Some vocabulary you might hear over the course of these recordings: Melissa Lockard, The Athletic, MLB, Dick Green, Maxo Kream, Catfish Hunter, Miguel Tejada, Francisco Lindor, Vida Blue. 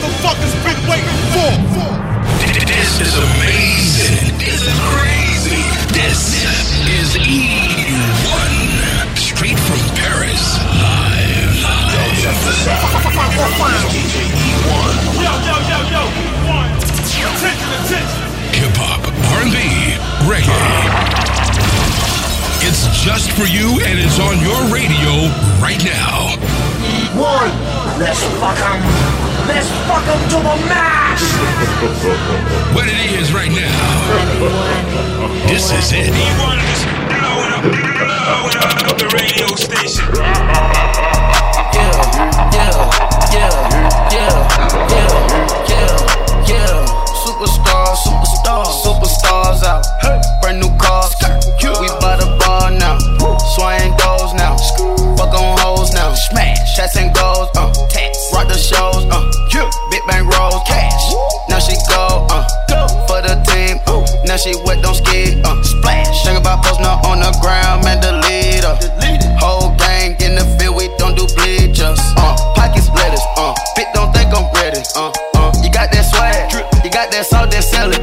motherfuckers been waiting for. This is amazing. This is crazy. This is E1 straight from Paris, live. Yo, check this out. DJ E1. Yo, E1. Attention. Hip hop, R&B, reggae. It's just for you, and it's on your radio right now. E1, let's fuck 'em to the max. What it is right now, this is it. E1 is blowing up the radio station. Yeah. Superstars out. Brand new cars, we by the bar now. Swaying goals now, fuck on hoes now. Shots and goals, rock the shows, big bang rolls, cash. Now she go, for the team, now she wet, don't skid, splash. Think about posting her on the ground, man, delete her. Whole gang in the field, we don't do bleachers. Pockets lettuce, bitch, don't think I'm ready, you got that swag, you got that salt, then sell it.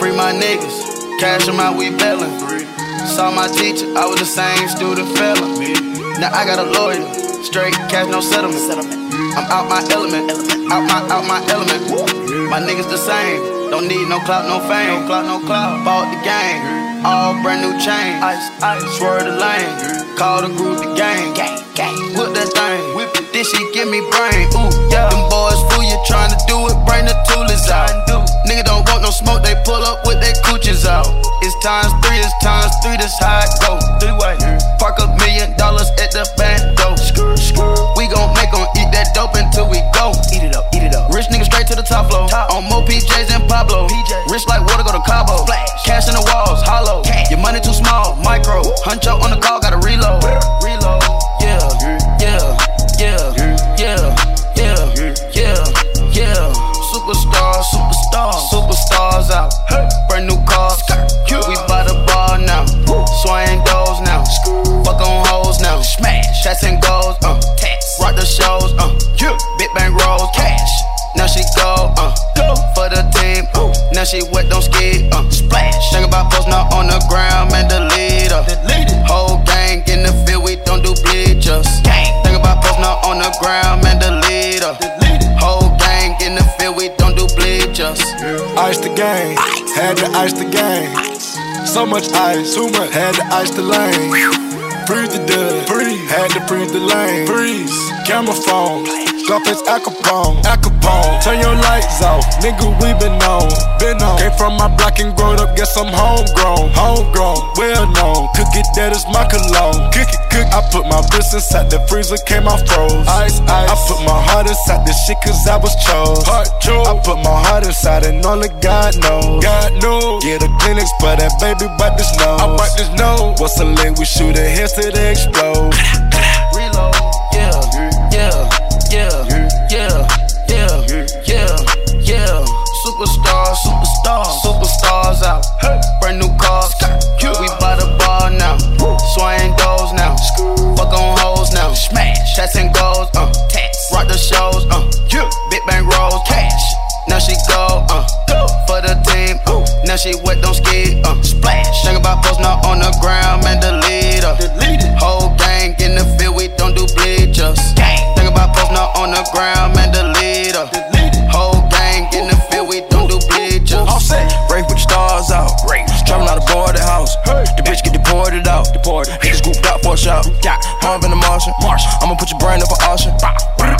Free my niggas, cash them out, we bellin'. Saw my teacher, I was the same student fella. Now I got a lawyer, straight cash, no settlement. I'm out my element, out my element. My niggas the same, don't need no clout, no fame. Bought the game, all brand new chain. Ice, swerve the lane, call the group the gang. Whip that thing, whip it, this shit give me brain. Ooh, yeah, them boys fool you, tryna do it, bring the toolers out. Nigga don't want no smoke, they pull up with their coochies out. It's times three, that's how it go. Park $1 million at the bank door. We gon' make 'em eat that dope until we go. Eat it up. Rich nigga straight to the top floor. On more PJs and Pablo. Rich like water, go to Cabo. Cash in the walls, hollow. Your money too small, micro. Huncho on the call, gotta reload. Yeah. Superstars out. Brand new cars, we by the bar now. Swaying goals now, fuck on hoes now. Shots and goals, rock the shows, big bang rolls, cash. Now she go, for the team, now she wet, don't skid, splash. Think about posting her on the ground, man, delete her. Whole gang in the field, we don't do bleachers. Think about posting her on the ground, man, delete her. Whole gang in the field, we don't do bleachers. Ice the game, had to ice the game. So much ice, too much, had to ice the lane. Freeze the dust, freeze, had to freeze the lane. Freeze, camera phone. Off it's Acapone. Turn your lights off, nigga, we been on. Came from my block and growed up, guess I'm homegrown, well known. Cook it, that is my cologne. Cook it, I put my wrist inside the freezer, came out froze. Ice, I put my heart inside this shit, cause I was chose. I put my heart inside and only God knows. Yeah, the clinics, but that baby wipe this nose. What's a link, we shoot a heads till they explode. Reload, yeah. Superstars out. Brand new cars, we by the bar now. Swaying goals now, fuck on hoes now. Shots and goals, rock the shows, big bang rolls, cash. Now she go, for the team, now she wet, don't skid, splash. Think about posting her on the ground, man, delete her. Whole gang in the field, we don't do bleachers. Think about posting her on the ground, man, delete her. Whole gang in the field, we don't do bleachers. Race with the stars out, traveling out of boarded house. The bitch get deported out, niggas grouped out for a shot. Harm in the Martian, I'ma put your brain up for auction.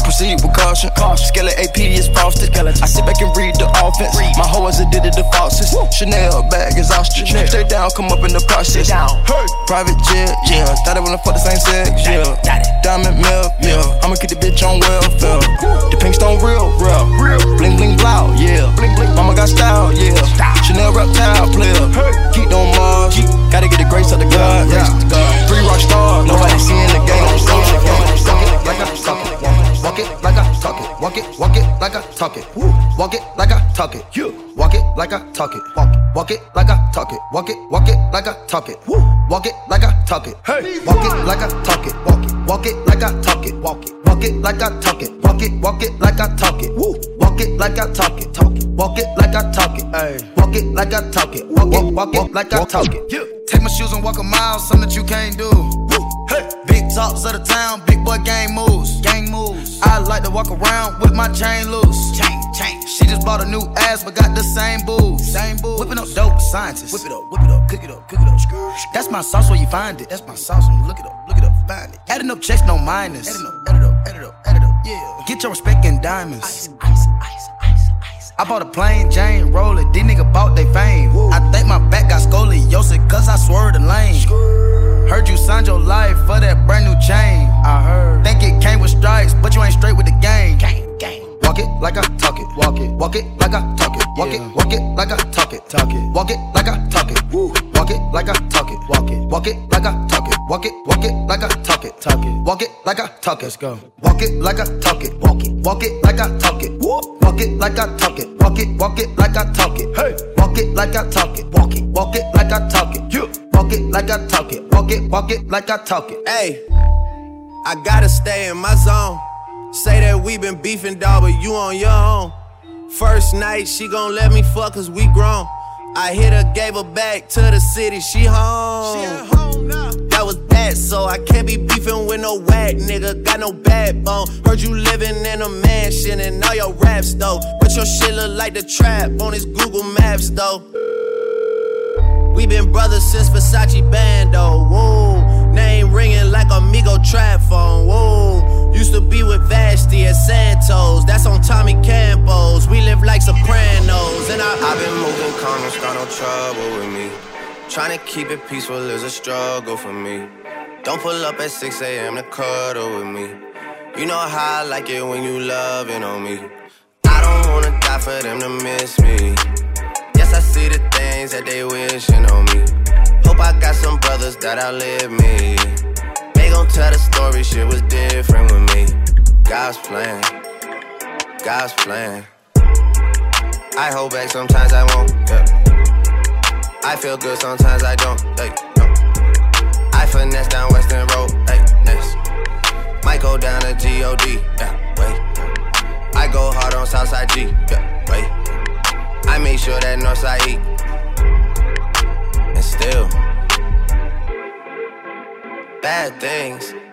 Proceed with caution. Skeleton AP is frosted. I sit back and read the offense. My hoe is addicted to falses. Chanel bag is ostrich. Straight down, come up in the process. Private jet, yeah. Thought I wanna fuck the same sex, yeah. Diamond milk, yeah. I'ma keep the bitch on welfare. The pink stone real. Bling bling blow, yeah. Mama got style, yeah. Chanel reptile player. Keep on Mars. Gotta get the grace of the God. Free rock star. Nobody seeing the game. Walk it like I talk it. Walk it like I talk it. Walk it like I talk it. You walk it like I talk it. Walk it like I talk it. Walk it like I talk it. Walk it like I talk it. Hey, walk it like I talk it. Walk it like I talk it. Walk it like I talk it. Walk it like I talk it. Walk it like I talk it. Walk it like I talk it. Hey, walk it like I talk it. Walk it like I talk it. Take my shoes and walk a mile, something that you can't do. Big talks of the town, big boy gang moves. I like to walk around with my chain loose. She just bought a new ass, but got the same boobs. Whipping up dope scientists. Whip it up, cook it up, That's my sauce where you find it. That's my sauce when you look it up, find it. Adding up checks, no minus. Add it up, yeah. Get your respect in diamonds. I bought a plain Jane roller, these niggas bought they fame. Woo. I think my back got scoliosis, cause I swerved the lane. Heard you signed your life for that brand new chain. I heard. Think it came with stripes, but you ain't straight with the game. Walk it like I talk it. Walk it like I talk it. Walk it like I talk it. Walk it like I talk it. Walk it like I talk it. Walk it like I talk it. Walk it like I talk it. Walk it like I talk it. Let's go. Walk it like I talk it. Walk it like I talk it. Walk it like I talk it. Walk it like I talk it. Hey. Walk it like I talk it. Walk it like I talk it. Walk it like I talk it. Walk it like I talk it. Hey, I gotta stay in my zone. Say that we been beefing, dawg, but you on your own. First night, she gon' let me fuck cause we grown. I hit her, gave her back to the city, she home. She at home now. That was that, so I can't be beefing with no whack nigga, got no backbone. Heard you living in a mansion and all your raps though, but your shit look like the trap on his Google Maps though. We been brothers since Versace Bando, woo. Name ringing like a Migo trap phone, woo. Used to be with Vashti at Santos, that's on Tommy Campos. We live like Sopranos, and I've been moving calm, don't start no trouble with me. Trying to keep it peaceful is a struggle for me. Don't pull up at 6 a.m. to cuddle with me. You know how I like it when you loving on me. I don't wanna die for them to miss me. Yes, I see the things that they wishing on me. Hope I got some brothers that outlive me. Gon' tell the story, shit was different with me. God's plan, God's plan. I hold back sometimes I won't, yeah. I feel good sometimes I don't, hey, no. I finesse down Western Road, hey, next. Might go down to G.O.D., yeah, wait. I go hard on Southside G, yeah, wait. I make sure that Northside eat. And still bad things,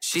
She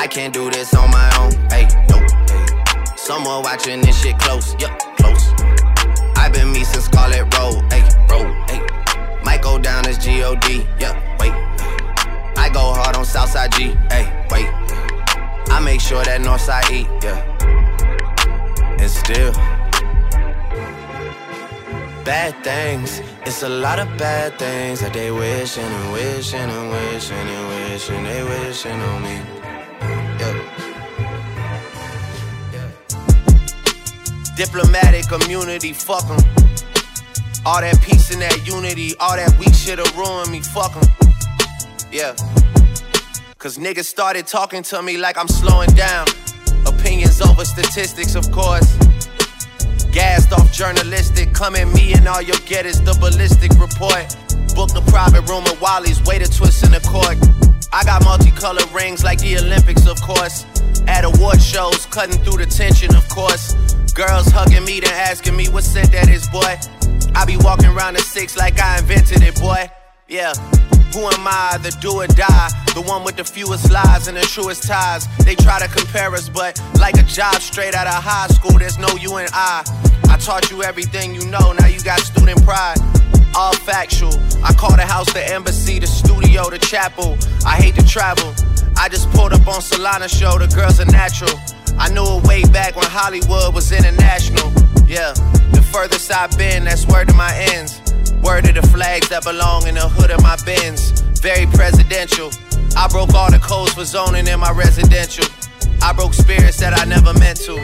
I can't do this on my own, hey, no, hey. Someone watching this shit close, yup, yeah, close. I've been me since Scarlet Road, hey, road, hey. Might go down as G.O.D., yup, yeah, wait. I go hard on Southside G, hey, wait. I make sure that Northside E, yeah. And still bad things, it's a lot of bad things that they wishing and wishing and wishing and wishing they wishing on me. Diplomatic community, fuck 'em. All that peace and that unity, all that weak shit'll ruin me, fuck 'em. Yeah. Cause niggas started talking to me like I'm slowing down. Opinions over statistics, of course. Gassed off journalistic, come at me and all you'll get is the ballistic report. Booked a private room at Wally's, way to twist in the court. I got multicolored rings like the Olympics, of course. At award shows, cutting through the tension, of course. Girls hugging me, then asking me what scent that is, boy. I be walking around the 6 like I invented it, boy. Yeah, Who am I, the do or die, the one with the fewest lies and the truest ties? They try to compare us, but like a job straight out of high school, there's no you and I. I taught you everything you know, now you got student pride. All factual, I call the house the embassy, the studio, the chapel. I hate to travel, I just pulled up on Solana's show, the girls are natural. I knew it way back when Hollywood was international. Yeah, the furthest I've been, that's word to my ends. Word to the flags that belong in the hood of my Benz. Very presidential. I broke all the codes for zoning in my residential. I broke spirits that I never meant to.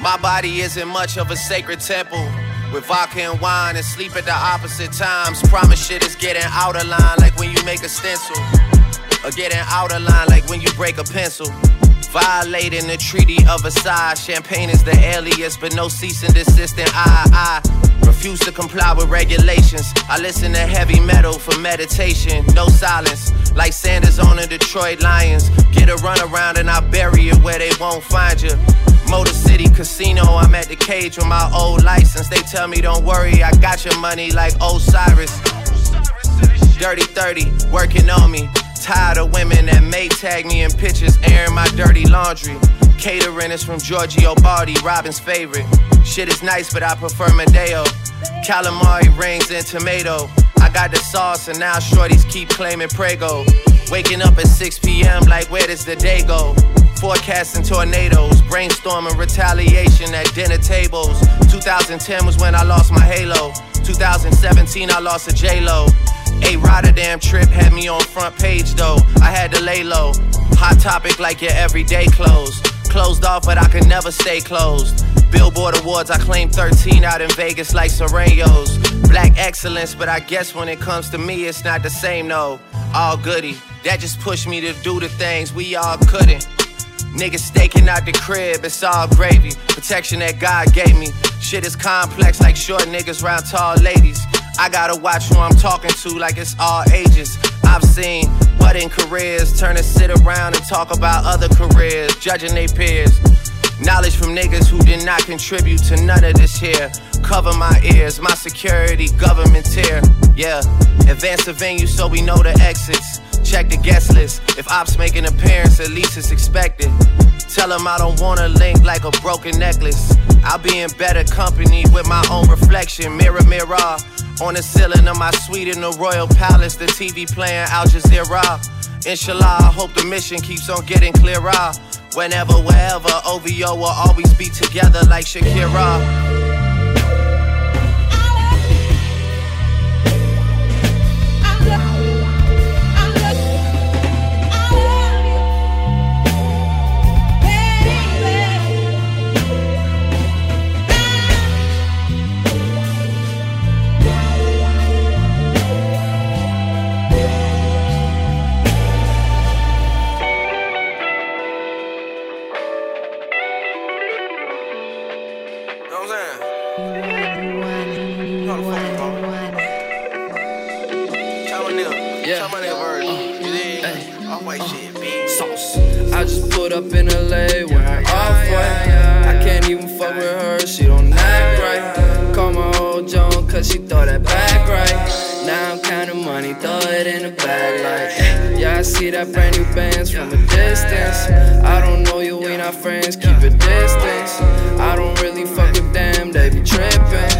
My body isn't much of a sacred temple. With vodka and wine and sleep at the opposite times. Promise shit is getting out of line like when you make a stencil. Or getting out of line like when you break a pencil. Violating the Treaty of Versailles. Champagne is the alias, but no cease and desist. And I refuse to comply with regulations. I listen to heavy metal for meditation. No silence, like Sanders on the Detroit Lions. Get a run around and I bury it where they won't find you. Motor City Casino, I'm at the cage with my old license. They tell me don't worry, I got your money like Osiris. Dirty 30, working on me. Tired of women that may tag me in pictures, airing my dirty laundry. Catering is from Giorgio Bardi, Robin's favorite. Shit is nice, but I prefer Madeo. Calamari rings and tomato. I got the sauce, and now shorties keep claiming Prego. Waking up at 6 p.m. like, where does the day go? Forecasting tornadoes, brainstorming retaliation at dinner tables. 2010 was when I lost my halo. 2017, I lost a J-Lo. A Rotterdam trip had me on front page though, I had to lay low. Hot topic like your everyday clothes. Closed off but I could never stay closed. Billboard Awards, I claimed 13 out in Vegas like Serenos. Black excellence, but I guess when it comes to me it's not the same though. All goody, that just pushed me to do the things we all couldn't. Niggas staking out the crib, it's all gravy. Protection that God gave me. Shit is complex like short niggas round tall ladies. I gotta watch who I'm talking to like it's all ages. I've seen budding careers turn to sit around and talk about other careers, judging they peers. Knowledge from niggas who did not contribute to none of this here. Cover my ears, my security, government tier. Yeah, advance the venue so we know the exits. Check the guest list, if ops make an appearance at least it's expected. Tell them I don't wanna link like a broken necklace. I'll be in better company with my own reflection. Mirror, mirror, on the ceiling of my suite in the Royal Palace. The TV playing Al Jazeera. Inshallah, I hope the mission keeps on getting clearer. Whenever, wherever, OVO will always be together like Shakira. I just put up in LA wearing off-white. I can't even fuck with her, she don't act right. Call my old Joan cause she throw that back right. Now I'm counting money, throw it in the bag like. Yeah, I see that brand new bands from a distance. I don't know you, we not friends, keep a distance. I don't really fuck with them, they be tripping.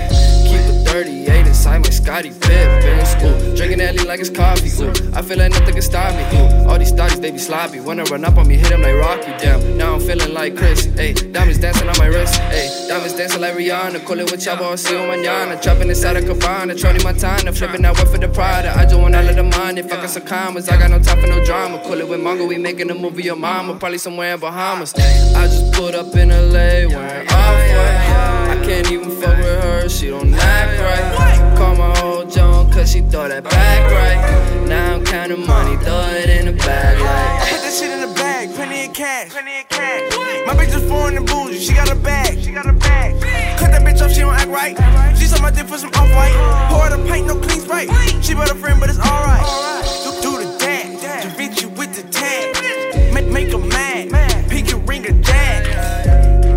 I'm like Scottie Pippins, ooh. Drinking that lean like it's coffee, ooh. I feel like nothing can stop me, ooh. All these thotties, they be sloppy. When they run up on me, hit them like Rocky, damn. Now I'm feeling like Chris, ayy. Diamonds dancing on my wrist, ayy. Diamonds dancing like Rihanna. Cool it with Chavo, see you mañana. Trapping inside a cabana, trolling my time. Flipping that word for the Prada. I just want all of the money, fucking some commas. I got no time for no drama. Cool it with Mongo, we making a movie, your mama. Probably somewhere in Bahamas. I just pulled up in LA wearing off-white. I can't even fuck with her, she don't act right. Call my old Joan cause she throw that back right. Now I'm counting money, throw it in the bag like. I put that shit in the bag, plenty of cash, plenty of cash. What? My bitch is foreign and bougie, she got a bag, she got a bag. Cut that bitch up, she don't act right, right. She saw my dick for some off-white. Pour out a pint, no clean Sprite. She but a friend, but it's alright, right. Do the dance, Da Vinci with the tag. Make her mad, pick your ring of dad.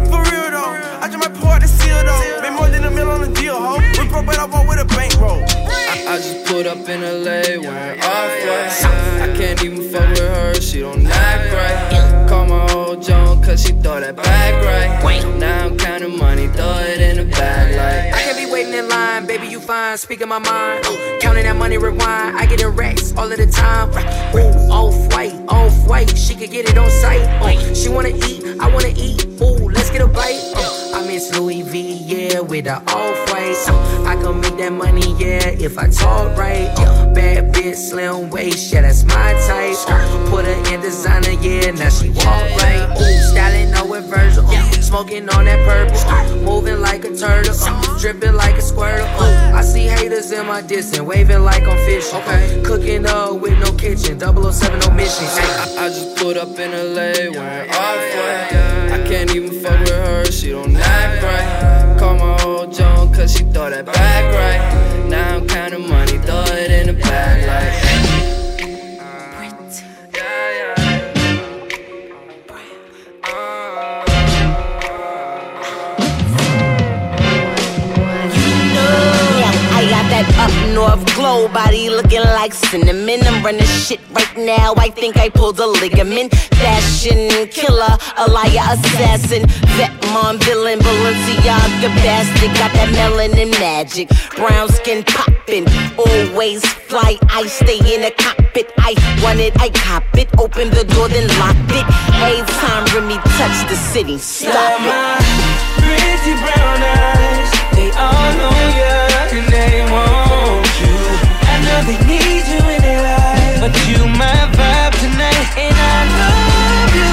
For real though, I just might pour out the seal though. Made more than a mill on the deal, ho. We broke but I won't with a bankroll. I just put up in LA day when I can't even fuck with her, she don't act right. Call my old Joan cause she throw that back right. Now I'm counting money, throw it in the bag like I can't be waiting in line, baby you fine, speaking my mind. Counting that money, rewind, I get in racks all of the time. Off-white, off-white, she could get it on sight. She wanna eat, I wanna eat, ooh, let's get a bite. I miss Louis V, yeah, with the off-white. I can make that money, yeah, if I talk right. Bad bitch, slim waist, yeah, that's my type. Put her in designer, yeah, now she walk right. Styling her with Virgil, smoking on that purple. Moving like a turtle, dripping like a squirtle. I see haters in my distance, waving like I'm fishing. Cooking up with no kitchen, 007 omissions. I just put up in LA, wearing off-white. I can't even fuck with her, she don't act right. Call my old Joan cause she throw that back right. Now I'm counting money, throw it in the bag like. Up north glow, body looking like cinnamon. I'm running shit right now, I think I pulled a ligament. Fashion killer, a liar assassin, vet mom villain, Balenciaga bastard. Got that melanin magic, brown skin poppin', always fly, I stay in the cockpit. I want it, I cop it, open the door then lock it. Hey, time Remy touch the city, stop it. My pretty brown eyes, they all know ya. And they want you, I know they need you in their life, but you my vibe tonight, and I love you.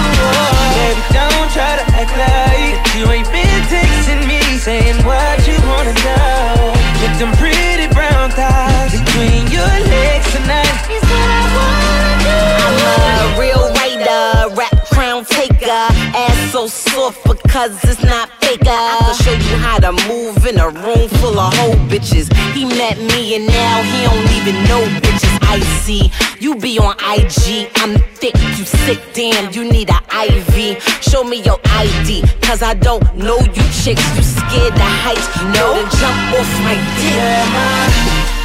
Baby, don't try to act like you ain't been texting me, saying what you wanna know. With them pretty brown thighs between your legs tonight, is what I wanna do. I'm a real writer, rap crown taker, ass so soft because it's not faker. I can show you how to move in a room full of hoe bitches. He met me and now he don't even know bitches. I see you be on IG, I'm thick, you sick, damn, you need an IV. Show me your ID, cause I don't know you chicks. You scared the heights, know to jump off my dick. Yeah, my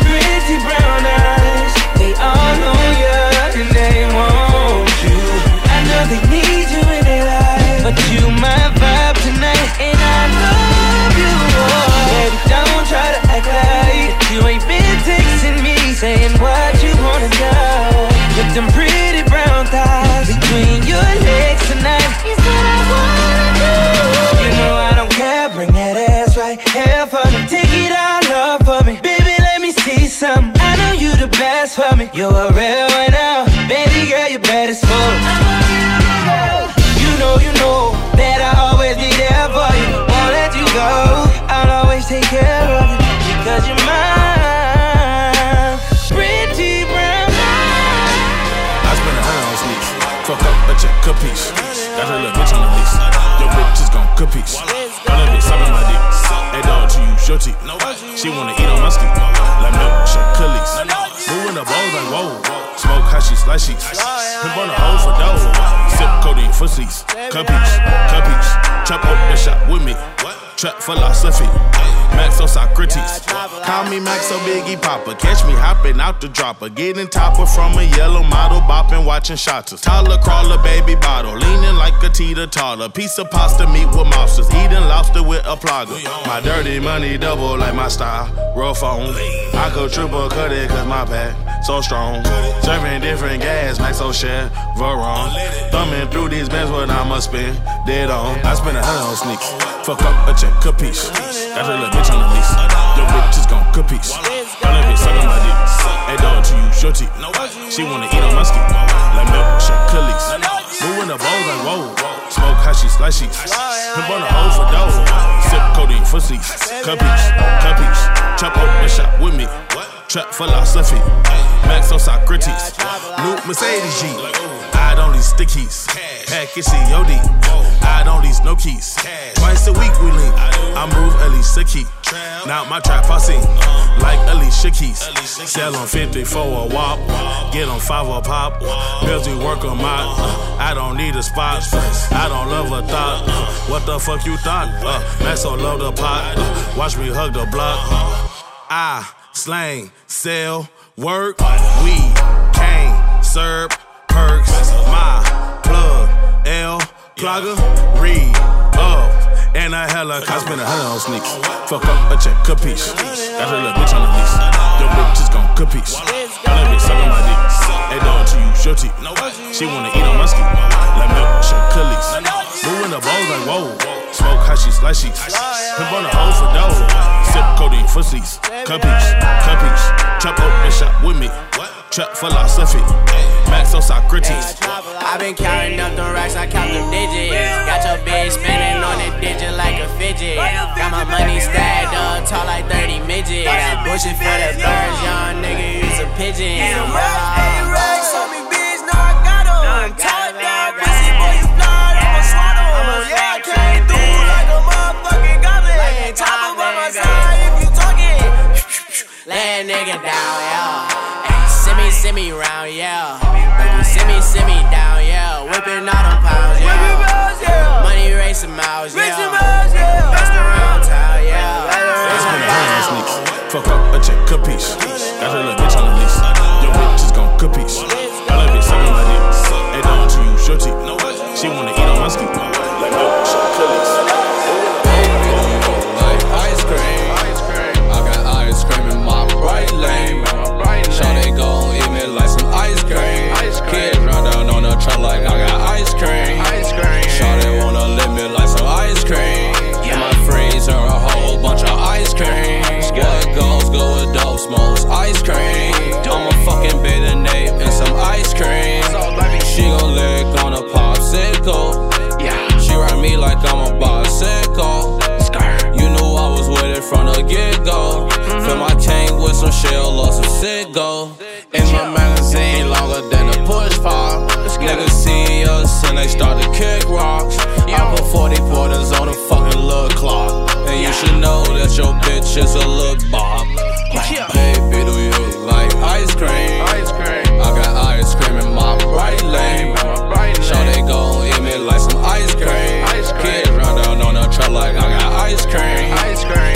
pretty brown eyes, they all know you and they want you. I know they need you in their life, but you my vibe tonight, and I love you. Baby, don't try to act like you ain't been texting me, saying what you wanna know. With them pretty brown thighs between your legs tonight, is what I wanna do. You know I don't care, bring that ass right here for me. Take it all off for me, baby, let me see something. I know you the best for me, you're a real one now. Baby girl, you bad as fuck. Take care of it, because you're mine. Pretty brown eyes. I spend a hundred on sneaks. Fuck up a check, capiche. Got your little bitch on the lease. Your bitch is gon' capiche. All that bitch sucking my dick. Hey dog, to use your teeth. She wanna eat on my skin. Like milk, chocolate. Moving the balls like whoa. Smoke how she slice sheets. Hip on the hole for dough. Sip codeine for seats. Capiche, capiche. Chop up the shop with me. Trap philosophy, Maxo Socrates. Call me Maxo Biggie Papa. Catch me hopping out the dropper. Getting topper from a yellow model. Bopping, watching shotters. Toddler crawler, baby bottle. Leaning like a teeter-totter. Piece of pasta, meat with mobsters. Eating lobster with a plaga. My dirty money double like my style. Rough phone. I go triple cut it cause my pack so strong. Serving different gas, Maxo Chevron. Thumbing through these bands when I'ma spend dead on. I spend a hundred on sneaks. Fuck up a check, capiche. Got your little bitch on the lease. Your bitch is gon' capiche. All that bitch suckin' my dick. Hey dog, to use your teeth. She wanna eat on my skin. Like milk, chocolates. Moving the bowls like whoa. Smoke how she slice sheets. Hip on the hole for dough. Sip codeine for seats. Capiche, capiche. Chop up the shop with me. Trap philosophy, Maxo Socrates. New Mercedes G. I don't lease the keys. Package COD. I don't lease no keys. Twice a week we lean. I move Alicia Keys. Now my trap I sing like Alicia Keys. Sell on 50 for a wop. Get on 5 or pop. Bills we work on my. I don't need a spot. I don't love a thought. What the fuck you thought? Maxo love the pot. Watch me hug the block. I slang, sell, work. We can't serve perks. My plug, L Clogger, read up, and a hella. I spent $100 on sneaks. Fuck up a check, capiche. Got a little bitch on the lease. Your bitch is gon' capiche. I let it suck on my dick. They dog to you, your teeth. She wanna eat on my ski. Like milk, shake cookies. Moving the balls like whoa. Smoke how she slices. Him on the hole for dough. Sip codeine fussies. Cuppies, cuppies. Chop up and shop with me. Trap philosophy. Maxo Socrates. I been counting up the racks, I count them digits. Got your bitch spinning on the digit like a fidget. Got my money stacked up, tall like 30 midgets. Bullshit for the birds, young nigga, use a pigeon. Racks on me, bitch, no, I got em. Tall down, pussy boy, you blind, I'ma swallow. Yeah, I came through. Top by my side if you talking. Lay a nigga down, yeah. Hey, simmy, simmy round, yeah. Baby, simmy, simmy down, yeah. Whipping all them pounds, yeah. Money racing miles, yeah. Best around town, yeah. That's when I sneaks. Fuck up a check, capiche. Got a little bitch on the lease. Your bitch is gon' capiche. I love it, sucking my dick. Hey, don't you use your teeth. She wanna eat on my ski. Like no shit, killers. Shawty gon' eat me like some ice cream. Kids run down on the truck like I got ice cream. Shawty wanna lick me like some ice cream. In my freezer a whole bunch of ice cream. What goes good with dope smokes ice cream. I'ma fucking bathe the nape in some ice cream. She gon' lick on a popsicle. She ride me like I'm a bicycle. You knew I was with it from the get-go. Fill my tank with some shell or some ciggo. In my magazine longer than a push pop. Niggas see us and they start to kick rocks. I put 40 quarters on a fucking little clock. And you should know that your bitch is a little bob. Baby, do you like ice cream? I got ice cream in my right lane. Shawty gon' eat me like some ice cream. Kids run down on the truck like I got ice cream.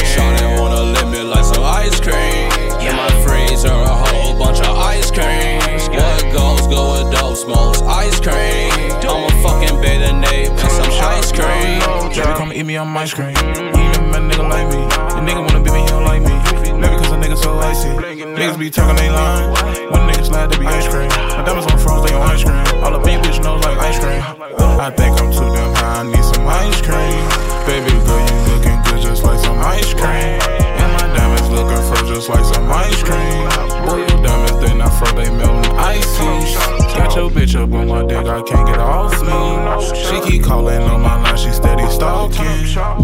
Shawty wanna lick me like some ice cream. In my freezer a whole bunch of ice cream. What goes good with dope smokes ice cream. I'ma fucking bathe the nape in some ice cream. Baby, come eat me on my ice cream. Eat me, my nigga like me. The nigga wanna be me, he don't like me. Maybe cause a nigga so icy. Niggas be talking, they lying. When niggas slide, they be ice cream. My diamonds on froze, they on ice cream. All the big bitch knows like ice cream. I think I'm too damn high, I need some ice cream. Baby girl, you looking good just like some ice cream. And my diamonds looking froze just like some ice cream. Boy, your diamonds, they not froze, they melting icy. Got your bitch up on my dick, I can't get off me. She keep calling on my line, she steady stalking.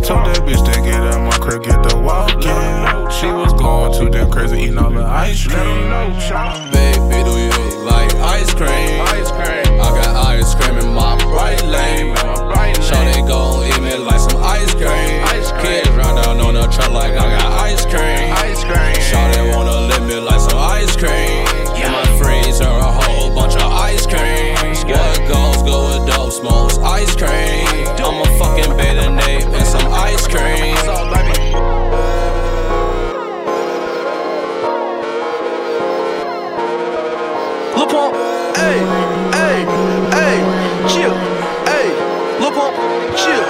Told that bitch to get out my crib, get the walking. She was going too damn crazy, eating all the ice cream. Baby, do you like ice cream? I got ice cream in my right lane. Shawty gon' eat me like some ice cream. Kids run down on the truck like I got ice cream. Shawty wanna lick me like some ice cream. In my freezer a whole bunch of ice cream. What goes good with dope smokes ice cream. I'ma fucking bathe the nape in some ice cream. Hey, hey, hey, chill, hey, look up, chill.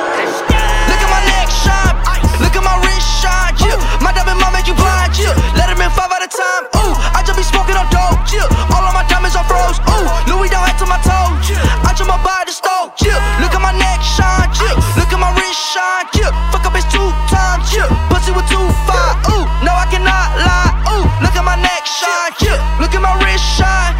Look at my neck shot, look at my wrist shot, chill. My diamond might make you blind, chill. Let him in 5 at a time, ooh. I just be smoking on dope, chill. All of my diamonds are froze, ooh. Louis down hat to my toe, chill. I just my body stole, chill. Look at my neck shot, chill. Look at my wrist shot, chill. Fuck up, it's 2 times, chill. Pussy with 2 5, ooh. No, I cannot lie, ooh. Look at my neck shot, chill. Look at my wrist shot.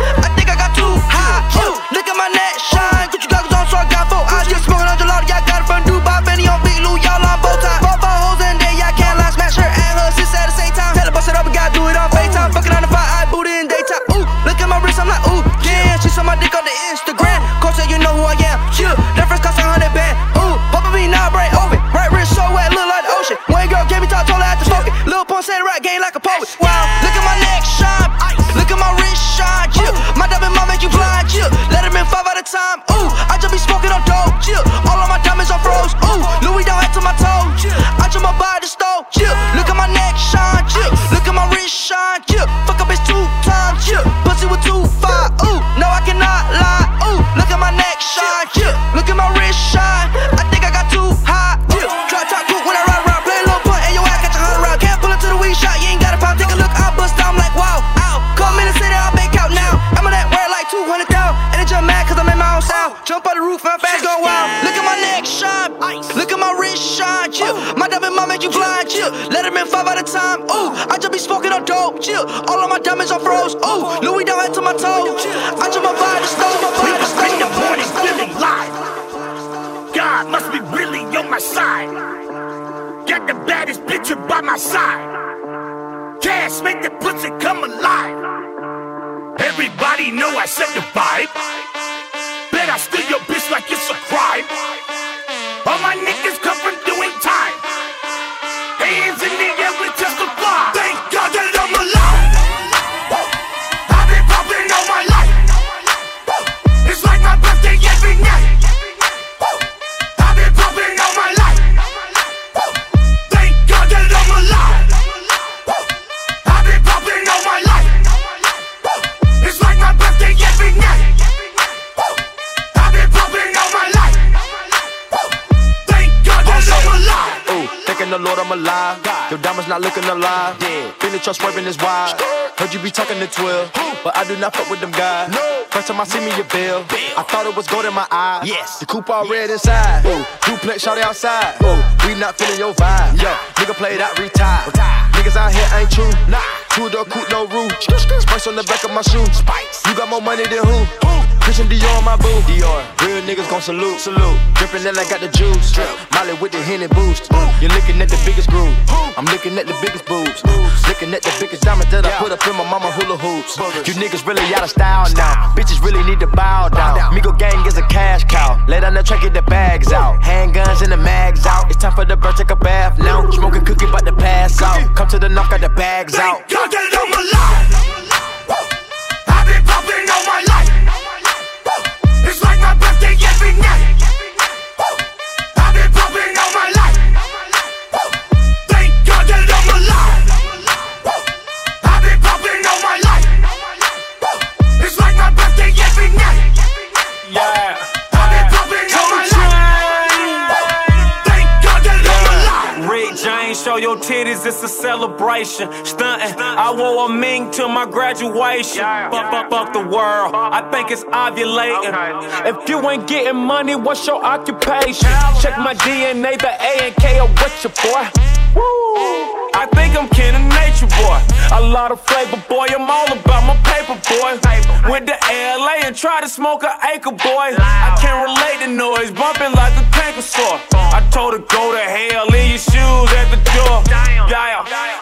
low, chill. All of my diamonds are froze. Oh, Louis down to my toe. I just my vibe is low. We was in the morning feeling live. God must be really on my side. Got the baddest picture by my side. Cash make the pussy come alive. Everybody know I set the vibe. Bet I steal your bitch like it's a crime. All my niggas come from doing time. Hands in the air, we testify. Thank God that I'm alive. I've been popping all my life. It's like my birthday every night. I've been popping all my life. Thank God that I'm alive. I've been popping all my life. It's like my birthday every night. The Lord, I'm alive. God. Your diamonds not looking alive. Yeah. Feeling trust swerving is wild. Heard you be talking to 12, but I do not fuck with them guys. No. First time I see me a bill, I thought it was gold in my eye. Yes. The coupe all red inside. Ooh, duplex shawty outside. Ooh, we not feeling your vibe. Nah. Yo, nigga played out, retired. Niggas out here ain't true. Nah. Two-door coupe, no roof. Spice on the back of my shoe. Spice. You got more money than who? Christian Dior on my boo. Dior. Real niggas gon' salute. Salute. Drippin' that I got the juice. Drip. Molly with the Henny boost. Ooh. You're looking at the biggest groove. Ooh. I'm looking at the biggest boobs. Ooh. Looking at the biggest diamond that I put up in my mama hula hoops. Buggers. You niggas really out of style now. Bitches really need to bow down. Migo gang is a cash cow. Lay down the track, get the bags out. Handguns and the mags out. It's time for the bird, take a bath now. Smoking cookie, bout to pass out. Come to the knock, got the bags out. God that I'm alive. I've been popping all my life. It's like my birthday every night. I've been popping all my life. Thank God that I'm alive. I've been popping all my life. It's like my birthday every night. Yeah. I've been popping all my life. Thank God that I'm alive. Rick James, show your titties, it's a celebration. Stuntin', I wore a mink to my graduation. Fuck the world, I think it's ovulating. If you ain't getting money, what's your occupation? Check my DNA, the A and K, or what's your boy? Woo! I think I'm kin of nature, boy. A lot of flavor, boy. I'm all about my paper, boy. Went to LA and tried to smoke an acre, boy. I can't relate to noise, bumping like a tanker sore. I told her go to hell, leave your shoes at the door. Damn.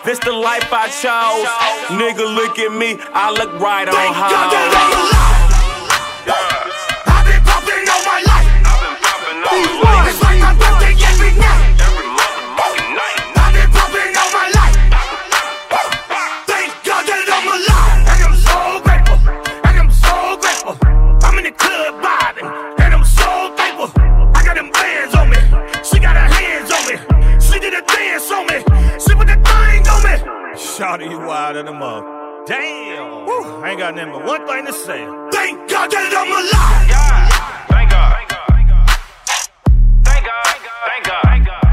This the life I chose. Nigga, look at me, I look right on high. Thank God that I'm alive. I've been popping all my life. It's like my birthday every night. Shawty, you wilder than mug. Damn. Woo. I ain't got nothing but one thing to say. Thank God that I'm alive. Thank God. Thank God. Thank God. Thank God. Thank God.